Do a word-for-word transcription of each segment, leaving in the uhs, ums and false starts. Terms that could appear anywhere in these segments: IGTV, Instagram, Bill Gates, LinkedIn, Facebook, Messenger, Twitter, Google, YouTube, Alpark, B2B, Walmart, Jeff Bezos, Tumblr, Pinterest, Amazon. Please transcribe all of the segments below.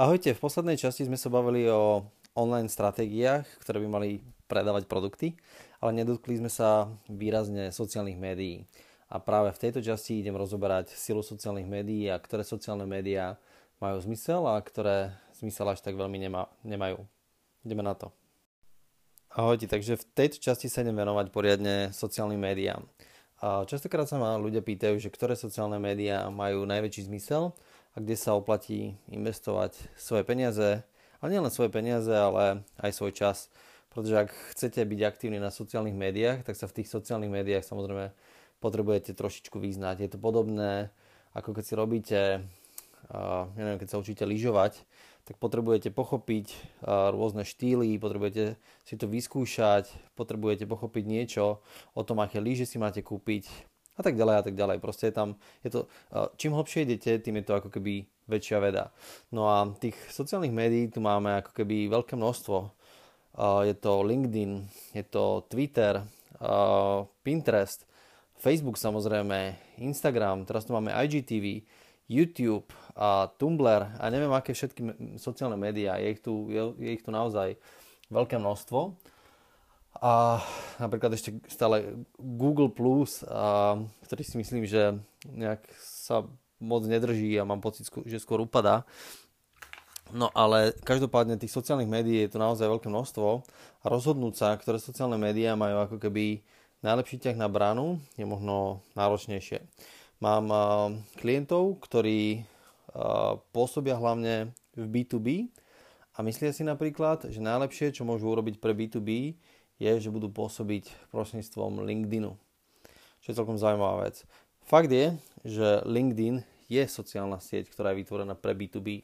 Ahojte, v poslednej časti sme sa bavili o online stratégiách, ktoré by mali predávať produkty, ale nedotkli sme sa výrazne sociálnych médií. A práve v tejto časti idem rozoberať silu sociálnych médií a ktoré sociálne médiá majú zmysel a ktoré zmysel až tak veľmi nema, nemajú. Ideme na to. Ahojte, takže v tejto časti sa idem venovať poriadne sociálnym médiám. A častokrát sa ma ľudia pýtajú, že ktoré sociálne médiá majú najväčší zmysel a kde sa oplatí investovať svoje peniaze, ale nielen svoje peniaze, ale aj svoj čas. Pretože ak chcete byť aktívni na sociálnych médiách, tak sa v tých sociálnych médiách samozrejme potrebujete trošičku vyznať. Je to podobné, ako keď si robíte, ja neviem, keď sa učíte lyžovať, tak potrebujete pochopiť rôzne štýly, potrebujete si to vyskúšať, potrebujete pochopiť niečo o tom, aké lyže si máte kúpiť a tak ďalej a tak ďalej. Proste je tam, je to, čím hlbšie idete, tým je to ako keby väčšia veda. No a tých sociálnych médií tu máme ako keby veľké množstvo. Je to LinkedIn, je to Twitter, Pinterest, Facebook samozrejme, Instagram, teraz tu máme I G T V, YouTube a Tumblr a neviem aké všetky sociálne médiá, je ich tu, je, je ich tu naozaj veľké množstvo. A napríklad ešte stále Google plus, a, ktorý si myslím, že nejak sa moc nedrží a mám pocit, že skôr upadá. No ale každopádne tých sociálnych médií je tu naozaj veľké množstvo a rozhodnúť sa, ktoré sociálne médiá majú ako keby najlepší ťah na bránu, je možno náročnejšie. Mám uh, klientov, ktorí uh, pôsobia hlavne v bí tú bí a myslia si napríklad, že najlepšie, čo môžu urobiť pre bí tú bí, je, že budú pôsobiť prostredníctvom LinkedInu. Čo je celkom zaujímavá vec. Fakt je, že LinkedIn je sociálna sieť, ktorá je vytvorená pre bí tú bí.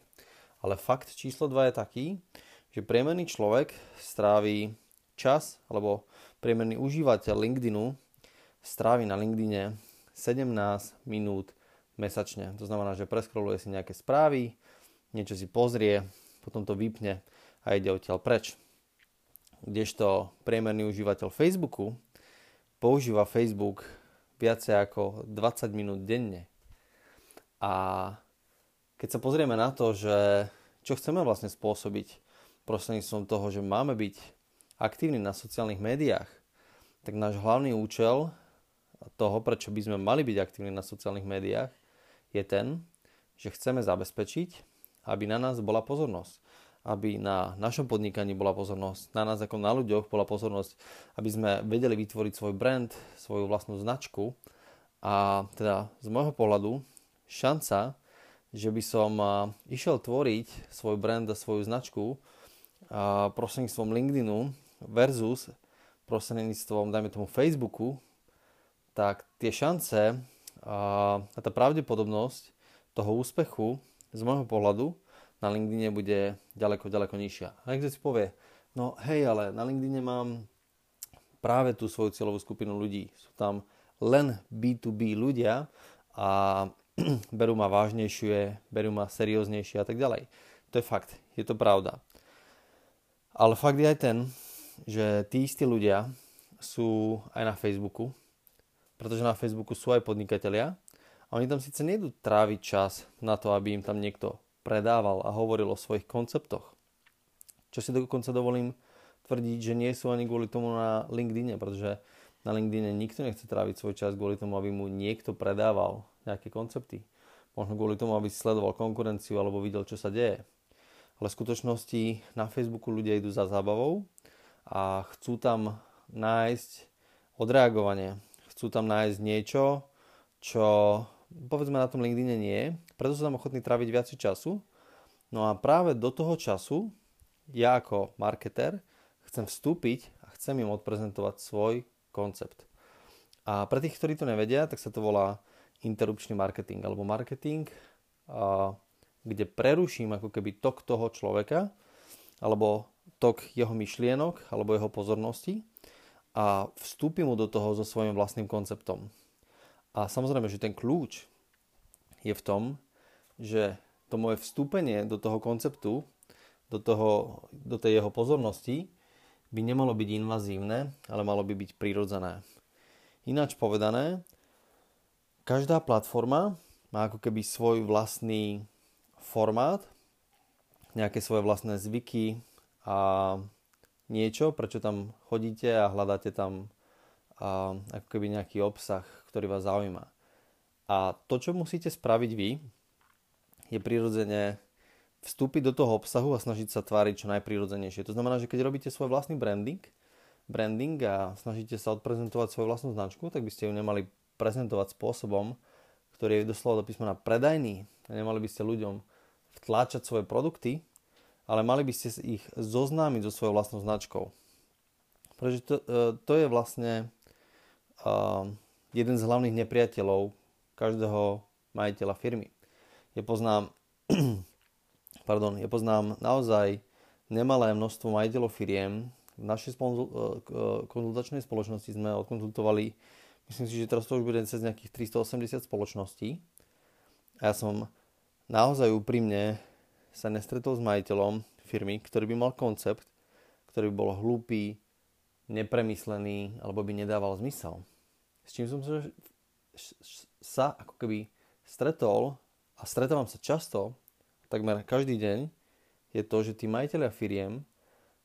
Ale fakt číslo dva je taký, že priemerný človek strávi čas, alebo priemerný užívateľ LinkedInu strávi na LinkedIne sedemnásť minút mesačne. To znamená, že preskroluje si nejaké správy, niečo si pozrie, potom to vypne a ide odtiaľ preč. Kdežto priemerný užívateľ Facebooku používa Facebook viacej ako dvadsať minút denne. A keď sa pozrieme na to, že čo chceme vlastne spôsobiť prostredníctvom toho, že máme byť aktívni na sociálnych médiách, tak náš hlavný účel toho, prečo by sme mali byť aktívni na sociálnych médiách, je ten, že chceme zabezpečiť, aby na nás bola pozornosť, aby na našom podnikaní bola pozornosť, na nás ako na ľuďoch bola pozornosť, aby sme vedeli vytvoriť svoj brand, svoju vlastnú značku. A teda z môjho pohľadu šanca, že by som išiel tvoriť svoj brand a svoju značku prostredníctvom LinkedInu versus prostredníctvom, dajme tomu, Facebooku, tak tie šance a tá pravdepodobnosť toho úspechu z môjho pohľadu na LinkedIne bude ďaleko, ďaleko nižšia. A niekto si povie, no hej, ale na LinkedIne mám práve tú svoju cieľovú skupinu ľudí. Sú tam len bí tú bí ľudia a berú ma vážnejšie, berú ma serióznejšie a tak ďalej. To je fakt, je to pravda. Ale fakt je aj ten, že tí istí ľudia sú aj na Facebooku, pretože na Facebooku sú aj podnikatelia a oni tam síce nejdú tráviť čas na to, aby im tam niekto predával a hovoril o svojich konceptoch. Čo si dokonca dovolím tvrdiť, že nie sú ani kvôli tomu na LinkedIne, pretože na LinkedIne nikto nechce tráviť svoj čas kvôli tomu, aby mu niekto predával nejaké koncepty. Možno kvôli tomu, aby sledoval konkurenciu alebo videl, čo sa deje. Ale v skutočnosti na Facebooku ľudia idú za zábavou a chcú tam nájsť odreagovanie. Chcú tam nájsť niečo, čo povedzme na tom LinkedIne nie. Preto sú tam ochotní tráviť viac času. No a práve do toho času ja ako marketér chcem vstúpiť a chcem im odprezentovať svoj koncept. A pre tých, ktorí to nevedia, tak sa to volá interrupčný marketing alebo marketing a kde preruším ako keby tok toho človeka alebo tok jeho myšlienok alebo jeho pozornosti a vstúpim mu do toho so svojím vlastným konceptom. A samozrejme, že ten kľúč je v tom, že to moje vstúpenie do toho konceptu, do, toho, do tej jeho pozornosti by nemalo byť invazívne, ale malo by byť prirodzené. Ináč povedané, každá platforma má ako keby svoj vlastný formát, nejaké svoje vlastné zvyky a niečo, prečo tam chodíte a hľadáte tam a, ako keby nejaký obsah, ktorý vás zaujíma. A to, čo musíte spraviť vy, je prirodzene vstúpiť do toho obsahu a snažiť sa tváriť čo najprirodzenejšie. To znamená, že keď robíte svoj vlastný branding, branding a snažíte sa odprezentovať svoju vlastnú značku, tak by ste ju nemali prezentovať spôsobom, ktorý je doslova do písmena predajný. Nemali by ste ľuďom vtláčať svoje produkty, ale mali by ste ich zoznámiť so svojou vlastnou značkou. Pretože to, to je vlastne uh, jeden z hlavných nepriateľov každého majiteľa firmy. Je poznám, pardon, je poznám naozaj nemalé množstvo majiteľov firiem. V našej sponzul, konzultačnej spoločnosti sme odkonzultovali, myslím si, že teraz to už bude cez nejakých tristoosemdesiat spoločností. A ja som naozaj úprimne sa nestretol s majiteľom firmy, ktorý by mal koncept, ktorý by bol hlúpy, nepremyslený, alebo by nedával zmysel. S čím som sa, sa ako keby stretol a stretávam sa často, takmer každý deň, je to, že tí majiteľia firiem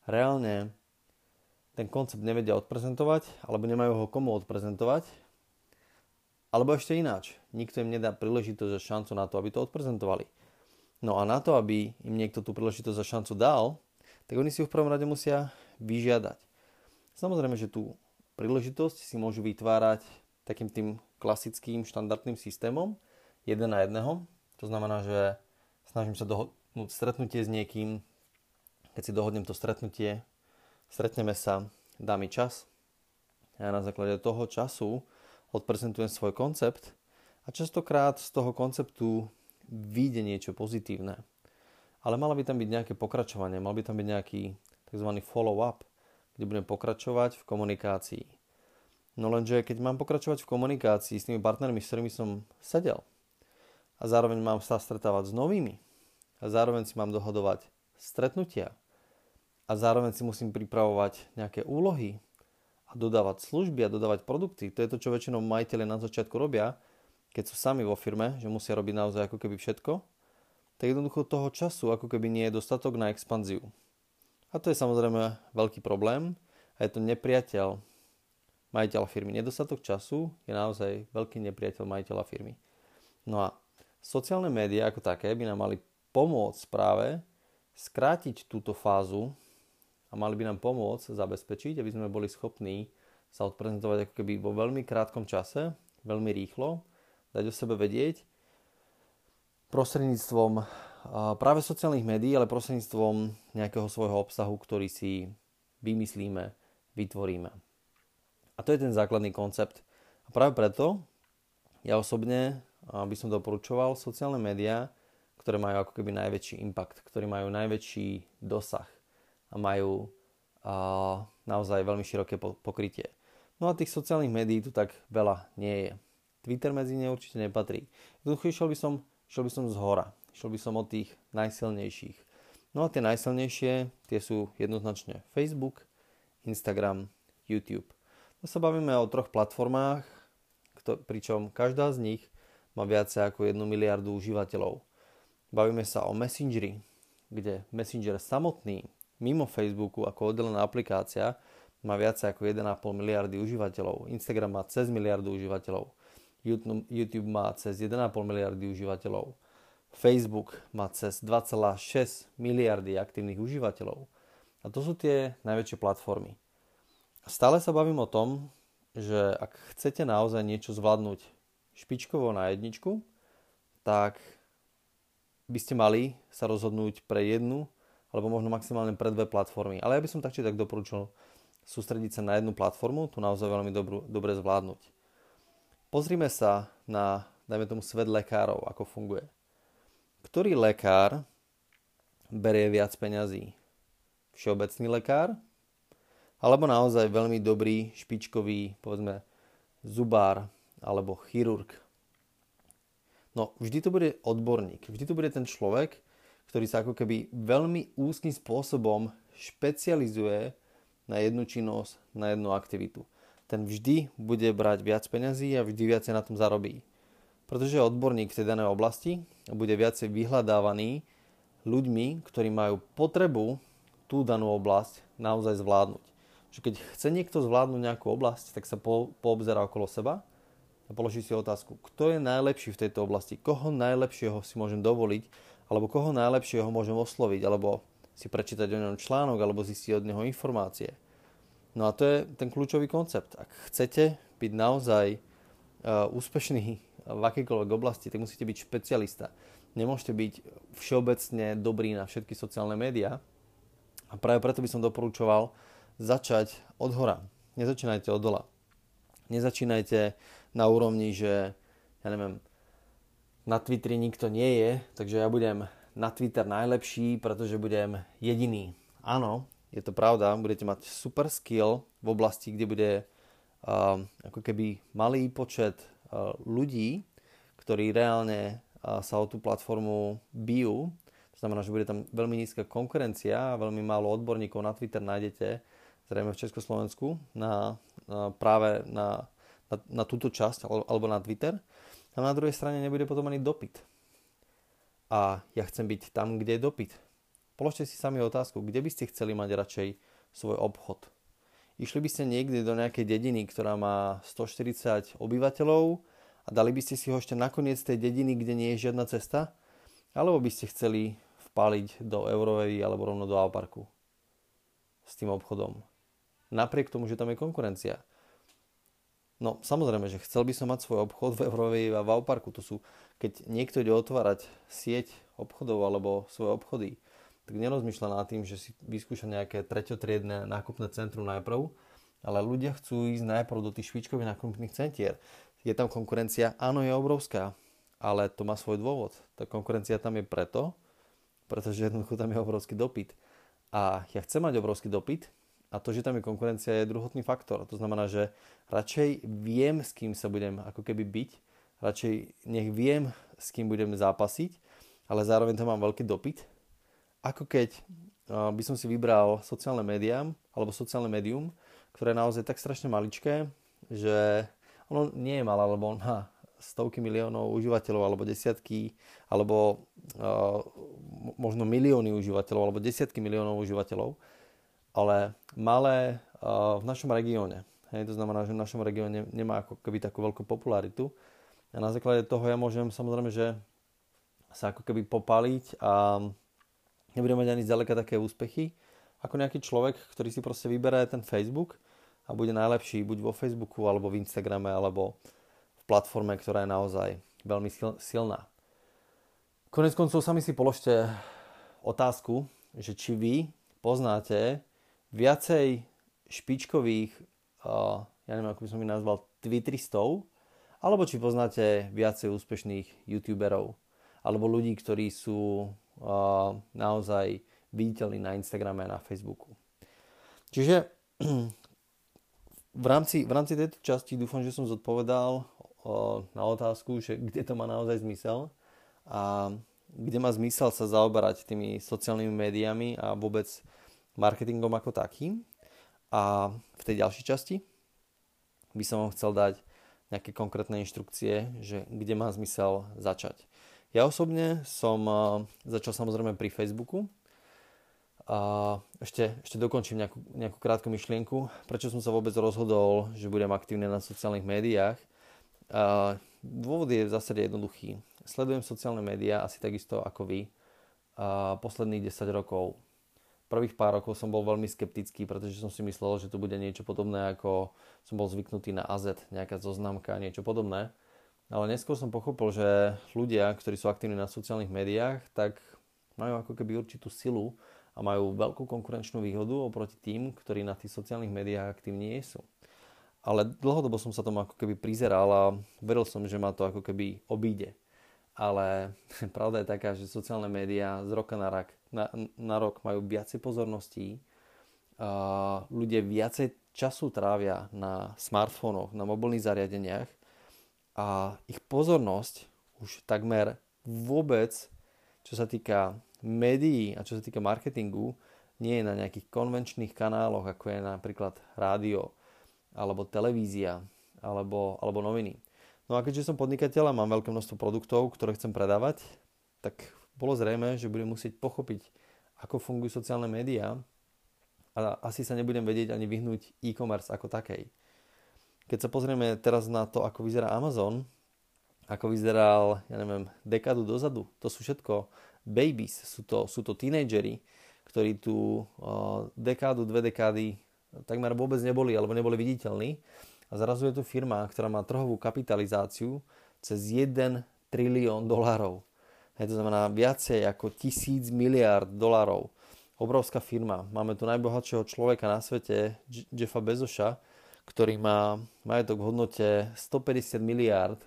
reálne ten koncept nevedia odprezentovať, alebo nemajú ho komu odprezentovať, alebo ešte ináč. Nikto im nedá príležitosť a šancu na to, aby to odprezentovali. No a na to, aby im niekto tú príležitosť a šancu dal, tak oni si ju v prvom rade musia vyžiadať. Samozrejme, že tú príležitosť si môžu vytvárať takým tým klasickým štandardným systémom, jeden na jedného. To znamená, že snažím sa dohodnúť stretnutie s niekým, keď si dohodnem to stretnutie, stretneme sa, dá mi čas. Ja na základe toho času odprezentujem svoj koncept a častokrát z toho konceptu vyjde niečo pozitívne. Ale malo by tam byť nejaké pokračovanie, mal by tam byť nejaký tzv. Follow-up, kde budem pokračovať v komunikácii. No lenže keď mám pokračovať v komunikácii s tými partnermi, s ktorými som sedel a zároveň mám sa stretávať s novými a zároveň si mám dohodovať stretnutia, a zároveň si musím pripravovať nejaké úlohy a dodávať služby a dodávať produkty. To je to, čo väčšinou majiteľe na začiatku robia, keď sú sami vo firme, že musia robiť naozaj ako keby všetko. Tak jednoducho toho času ako keby nie je dostatok na expanziu. A to je samozrejme veľký problém a je to nepriateľ majiteľa firmy. Nedostatok času je naozaj veľký nepriateľ majiteľa firmy. No a sociálne médiá ako také by nám mali pomôcť práve skrátiť túto fázu a mali by nám pomôcť zabezpečiť, aby sme boli schopní sa odprezentovať ako keby vo veľmi krátkom čase, veľmi rýchlo, dať o sebe vedieť prostredníctvom práve sociálnych médií, ale prostredníctvom nejakého svojho obsahu, ktorý si vymyslíme, vytvoríme. A to je ten základný koncept. A práve preto ja osobne by som doporučoval sociálne médiá, ktoré majú ako keby najväčší impact, ktoré majú najväčší dosah a majú a, naozaj veľmi široké pokrytie. No a tých sociálnych médií tu tak veľa nie je. Twitter medzi ne určite nepatrí. Jednoducho išiel by som, išiel by som zhora. Išiel by som od tých najsilnejších. No a tie najsilnejšie, tie sú jednoznačne Facebook, Instagram, YouTube. To sa bavíme o troch platformách, kto, pričom každá z nich má viac ako jednu miliardu užívateľov. Bavíme sa o Messengeri, kde Messenger samotný mimo Facebooku ako oddelená aplikácia má viac ako jeden a pol miliardy užívateľov. Instagram má cez miliardu užívateľov. YouTube má cez jeden a pol miliardy užívateľov. Facebook má cez dva celé šesť miliardy aktívnych užívateľov. A to sú tie najväčšie platformy. Stále sa bavím o tom, že ak chcete naozaj niečo zvládnuť špičkovo na jedničku, tak by ste mali sa rozhodnúť pre jednu alebo možno maximálne pre dve platformy. Ale ja by som tak či tak doporučil sústrediť sa na jednu platformu, tu naozaj veľmi dobrú, dobre zvládnuť. Pozrime sa na, dajme tomu, svet lekárov, ako funguje. Ktorý lekár berie viac peňazí? Všeobecný lekár? Alebo naozaj veľmi dobrý, špičkový, povedzme, zubár alebo chirurg? No, vždy to bude odborník. Vždy to bude ten človek, ktorý sa ako keby veľmi úzkým spôsobom špecializuje na jednu činnosť, na jednu aktivitu. Ten vždy bude brať viac peňazí a vždy viacej na tom zarobí. Pretože je odborník v tej danej oblasti a bude viacej vyhľadávaný ľuďmi, ktorí majú potrebu tú danú oblasť naozaj zvládnuť. Že keď chce niekto zvládnuť nejakú oblasť, tak sa po, poobzerá okolo seba a položí si otázku, kto je najlepší v tejto oblasti, koho najlepšieho si môžem dovoliť, alebo koho najlepšieho môžem osloviť, alebo si prečítať o ňom článok, alebo zistiť od neho informácie. No a to je ten kľúčový koncept. Ak chcete byť naozaj uh, úspešný v akejkoľvek oblasti, tak musíte byť špecialista. Nemôžete byť všeobecne dobrý na všetky sociálne médiá a práve preto by som doporučoval začať od hora. Nezačínajte od dola. Nezačínajte na úrovni, že ja neviem, na Twitteri nikto nie je, takže ja budem na Twitter najlepší, pretože budem jediný. Áno, je to pravda, budete mať super skill v oblasti, kde bude uh, ako keby malý počet uh, ľudí, ktorí reálne uh, sa o tú platformu bijú. To znamená, že bude tam veľmi nízka konkurencia a veľmi málo odborníkov na Twitter nájdete zrejme v Československu na, na, práve na, na, na túto časť alebo na Twitter. A na druhej strane nebude potom ani dopyt. A ja chcem byť tam, kde je dopyt. Položte si sami otázku, kde by ste chceli mať radšej svoj obchod. Išli by ste niekde do nejakej dediny, ktorá má stoštyridsať obyvateľov a dali by ste si ho ešte nakoniec tej dediny, kde nie je žiadna cesta? Alebo by ste chceli vpáliť do Eurovej alebo rovno do Alparku s tým obchodom? Napriek tomu, že tam je konkurencia. No, samozrejme, že chcel by som mať svoj obchod v Eurovej a v Alparku. To sú, keď niekto ide otvárať sieť obchodov alebo svoje obchody, tak nerozmýšľa nad tým, že si vyskúša nejaké treťotriedne nákupné centrum najprv, ale ľudia chcú ísť najprv do tých špičkových nákupných centier. Je tam konkurencia? Áno, je obrovská, ale to má svoj dôvod. Tá konkurencia tam je preto, pretože jednoducho tam je obrovský dopyt. A ja chcem mať obrovský dopyt, a to, že tam je konkurencia, je druhotný faktor. To znamená, že radšej viem, s kým sa budem ako keby byť, radšej nech viem, s kým budem zápasiť, ale zároveň tam mám veľký dopyt. Ako keď by som si vybral sociálne médiá, alebo sociálne médium, ktoré je naozaj tak strašne maličké, že ono nie je malé, lebo on má stovky miliónov užívateľov, alebo desiatky, alebo uh, možno milióny užívateľov, alebo desiatky miliónov užívateľov, ale malé uh, v našom regióne. Hej, to znamená, že v našom regióne nemá ako keby takú veľkú popularitu. A na základe toho ja môžem samozrejme, že sa ako keby popáliť a nebudem mať ani zďaleka také úspechy, ako nejaký človek, ktorý si proste vyberá ten Facebook a bude najlepší buď vo Facebooku, alebo v Instagrame, alebo v platforme, ktorá je naozaj veľmi silná. Konec koncov sami si položte otázku, že či vy poznáte viacej špičkových, ja neviem, ako by som ich nazval, twitteristov, alebo či poznáte viacej úspešných youtuberov, alebo ľudí, ktorí sú naozaj viditeľní na Instagrame a na Facebooku. Čiže v rámci, v rámci tejto časti dúfam, že som zodpovedal na otázku, že kde to má naozaj zmysel a kde má zmysel sa zaoberať tými sociálnymi médiami a vôbec marketingom ako takým. A v tej ďalšej časti by som vám chcel dať nejaké konkrétne inštrukcie, že kde má zmysel začať. Ja osobne som začal samozrejme pri Facebooku. A ešte, ešte dokončím nejakú, nejakú krátku myšlienku, prečo som sa vôbec rozhodol, že budem aktívny na sociálnych médiách. A dôvod je v zásade jednoduchý. Sledujem sociálne médiá asi takisto ako vy a posledných desať rokov. Prvých pár rokov som bol veľmi skeptický, pretože som si myslel, že to bude niečo podobné, ako som bol zvyknutý na á zet, nejaká zoznamka, niečo podobné. Ale neskôr som pochopil, že ľudia, ktorí sú aktívni na sociálnych médiách, tak majú ako keby určitú silu a majú veľkú konkurenčnú výhodu oproti tým, ktorí na tých sociálnych médiách aktívni nie sú. Ale dlhodobo som sa tomu ako keby prizeral a veril som, že ma to ako keby obíde. Ale pravda je taká, že sociálne médiá z roka na rok, na, na rok majú viacej pozorností. Uh, ľudia viacej času trávia na smartfónoch, na mobilných zariadeniach a ich pozornosť už takmer vôbec, čo sa týka médií a čo sa týka marketingu, nie je na nejakých konvenčných kanáloch, ako je napríklad rádio, alebo televízia, alebo, alebo noviny. No a keďže som podnikateľ a mám veľké množstvo produktov, ktoré chcem predávať, tak bolo zrejme, že budem musieť pochopiť, ako fungujú sociálne médiá a asi sa nebudem vedieť ani vyhnúť e-commerce ako takej. Keď sa pozrieme teraz na to, ako vyzerá Amazon, ako vyzeral, ja neviem, dekádu dozadu, to sú všetko babies, sú to, sú to tínedžeri, ktorí tu dekádu, dve dekády takmer vôbec neboli alebo neboli viditeľní. A zrazu je tu firma, ktorá má trhovú kapitalizáciu cez jeden trilión dolárov. Hej, to znamená viacej ako tisíc miliárd dolárov. Obrovská firma. Máme tu najbohatšieho človeka na svete, Jeffa Bezosa, ktorý má majetok v hodnote stopäťdesiat miliárd.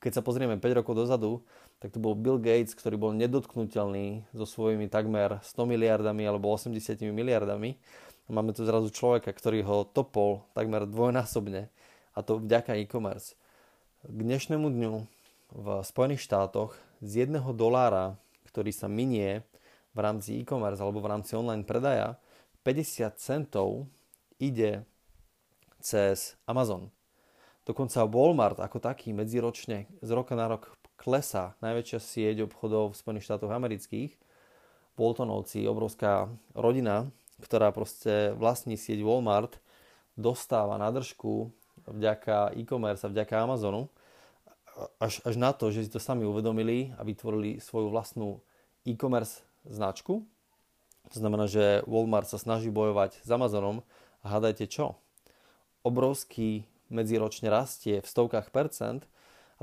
Keď sa pozrieme päť rokov dozadu, tak to bol Bill Gates, ktorý bol nedotknuteľný so svojimi takmer sto miliardami alebo osemdesiat miliardami. A máme tu zrazu človeka, ktorý ho topol takmer dvojnásobne, a to vďaka e-commerce. K dnešnému dňu v Spojených štátoch z jedného dolára, ktorý sa minie v rámci e-commerce alebo v rámci online predaja, päťdesiat centov ide cez Amazon. Dokonca Walmart ako taký medziročne z roka na rok klesá, najväčšia sieť obchodov v Spojených štátoch amerických. Waltonovci, obrovská rodina, ktorá proste vlastní sieť Walmart, dostáva na držku vďaka e-commerce a vďaka Amazonu až, až na to, že si to sami uvedomili a vytvorili svoju vlastnú e-commerce značku. To znamená, že Walmart sa snaží bojovať s Amazonom a hádajte čo? Obrovský medziročne rastie v stovkách percent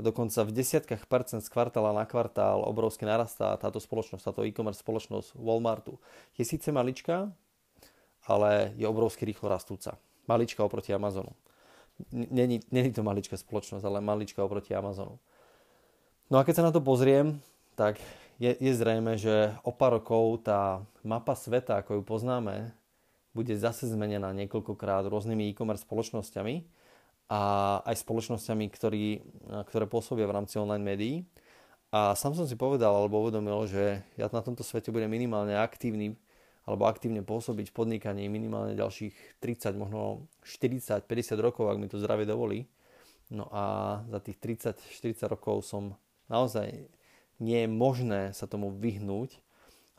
a dokonca v desiatkách percent z kvartála na kvartál obrovsky narastá táto spoločnosť, táto e-commerce spoločnosť Walmartu. Je síce maličká, ale je obrovsky rýchlo rastúca. Malička oproti Amazonu. Není to maličká spoločnosť, ale malička oproti Amazonu. No a keď sa na to pozriem, tak je, je zrejme, že o pár rokov tá mapa sveta, ako ju poznáme, bude zase zmenená niekoľkokrát rôznymi e-commerce spoločnosťami a aj spoločnosťami, ktorý, ktoré pôsobia v rámci online médií. A sám som si povedal alebo uvedomil, že ja na tomto svete budem minimálne aktívny alebo aktívne pôsobiť v podnikaní minimálne ďalších tridsať, možno štyridsať, päťdesiat rokov, ak mi to zdravie dovolí. No a za tých tridsať štyridsať rokov som naozaj nie je možné sa tomu vyhnúť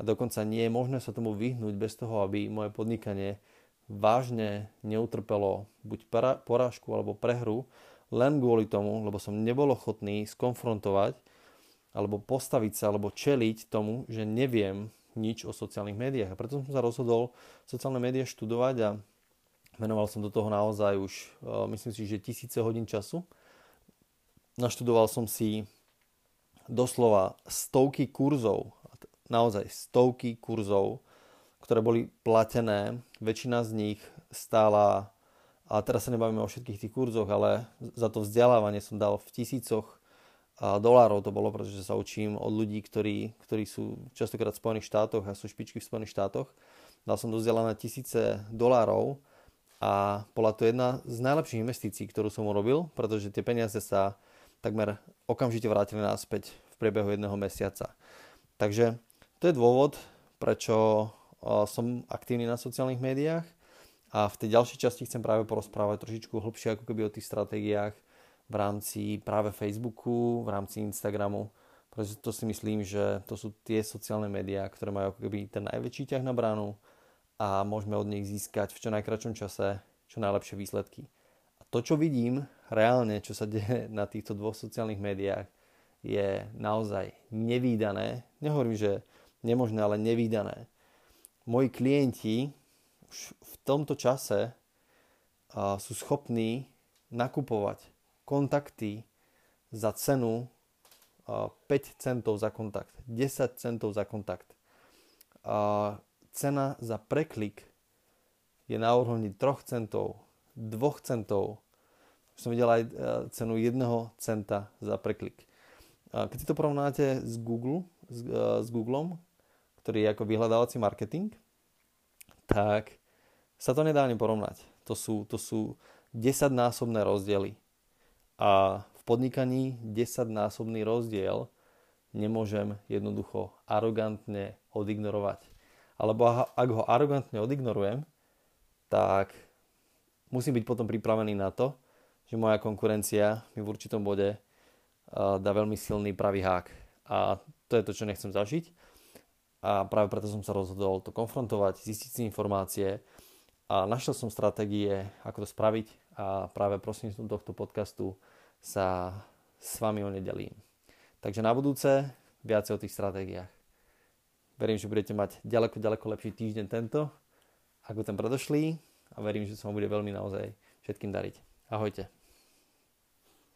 a dokonca nie je možné sa tomu vyhnúť bez toho, aby moje podnikanie vážne neutrpelo buď porážku alebo prehru len kvôli tomu, lebo som nebol ochotný skonfrontovať alebo postaviť sa, alebo čeliť tomu, že neviem nič o sociálnych médiách. A preto som sa rozhodol sociálne médiá študovať a venoval som do toho naozaj už, myslím si, že tisíce hodín času. Naštudoval som si doslova stovky kurzov, naozaj stovky kurzov, ktoré boli platené, väčšina z nich stála, a teraz sa nebavíme o všetkých tých kurzoch, ale za to vzdelávanie som dal v tisícoch dolárov to bolo, pretože sa učím od ľudí, ktorí, ktorí sú častokrát v Spojených štátoch a sú špičky v Spojených štátoch. Dal som do vzdelávania tisíce dolárov a bola to jedna z najlepších investícií, ktorú som urobil, pretože tie peniaze sa takmer okamžite vrátili naspäť v priebehu jedného mesiaca. Takže to je dôvod, prečo som aktívny na sociálnych médiách a v tej ďalšej časti chcem práve porozprávať trošičku hlbšie ako keby o tých stratégiách v rámci práve Facebooku, v rámci Instagramu, pretože to si myslím, že to sú tie sociálne médiá, ktoré majú ako keby ten najväčší ťah na bránu a môžeme od nich získať v čo najkračom čase čo najlepšie výsledky. A to, čo vidím reálne, čo sa deje na týchto dvoch sociálnych médiách, je naozaj nevídané. Nehovorím, že nemožné, ale nevídané. Moji klienti už v tomto čase uh, sú schopní nakupovať kontakty za cenu uh, päť centov za kontakt, desať centov za kontakt. Uh, cena za preklik je na úrovni tri centov, dva centov. Už som videl aj uh, cenu jedného centa za preklik. Uh, keď si to porovnáte s Google, s, uh, s Googlom, ktorý je ako vyhľadávací marketing, tak sa to nedá ani porovnať. To sú, to sú desaťnásobné rozdiely. A v podnikaní desaťnásobný rozdiel nemôžem jednoducho arogantne odignorovať. Alebo ak ho arogantne odignorujem, tak musím byť potom pripravený na to, že moja konkurencia mi v určitom bode dá veľmi silný pravý hák. a to je to, čo nechcem zažiť. A práve preto som sa rozhodol to konfrontovať, zistiť si informácie a našiel som stratégie, ako to spraviť a práve prostredníctvom tohto podcastu sa s vami o ne delím. Takže na budúce viacej o tých stratégiách. Verím, že budete mať ďaleko, ďaleko lepší týždeň tento, ako ten predošlý a verím, že sa vám bude veľmi naozaj všetkým dariť. Ahojte.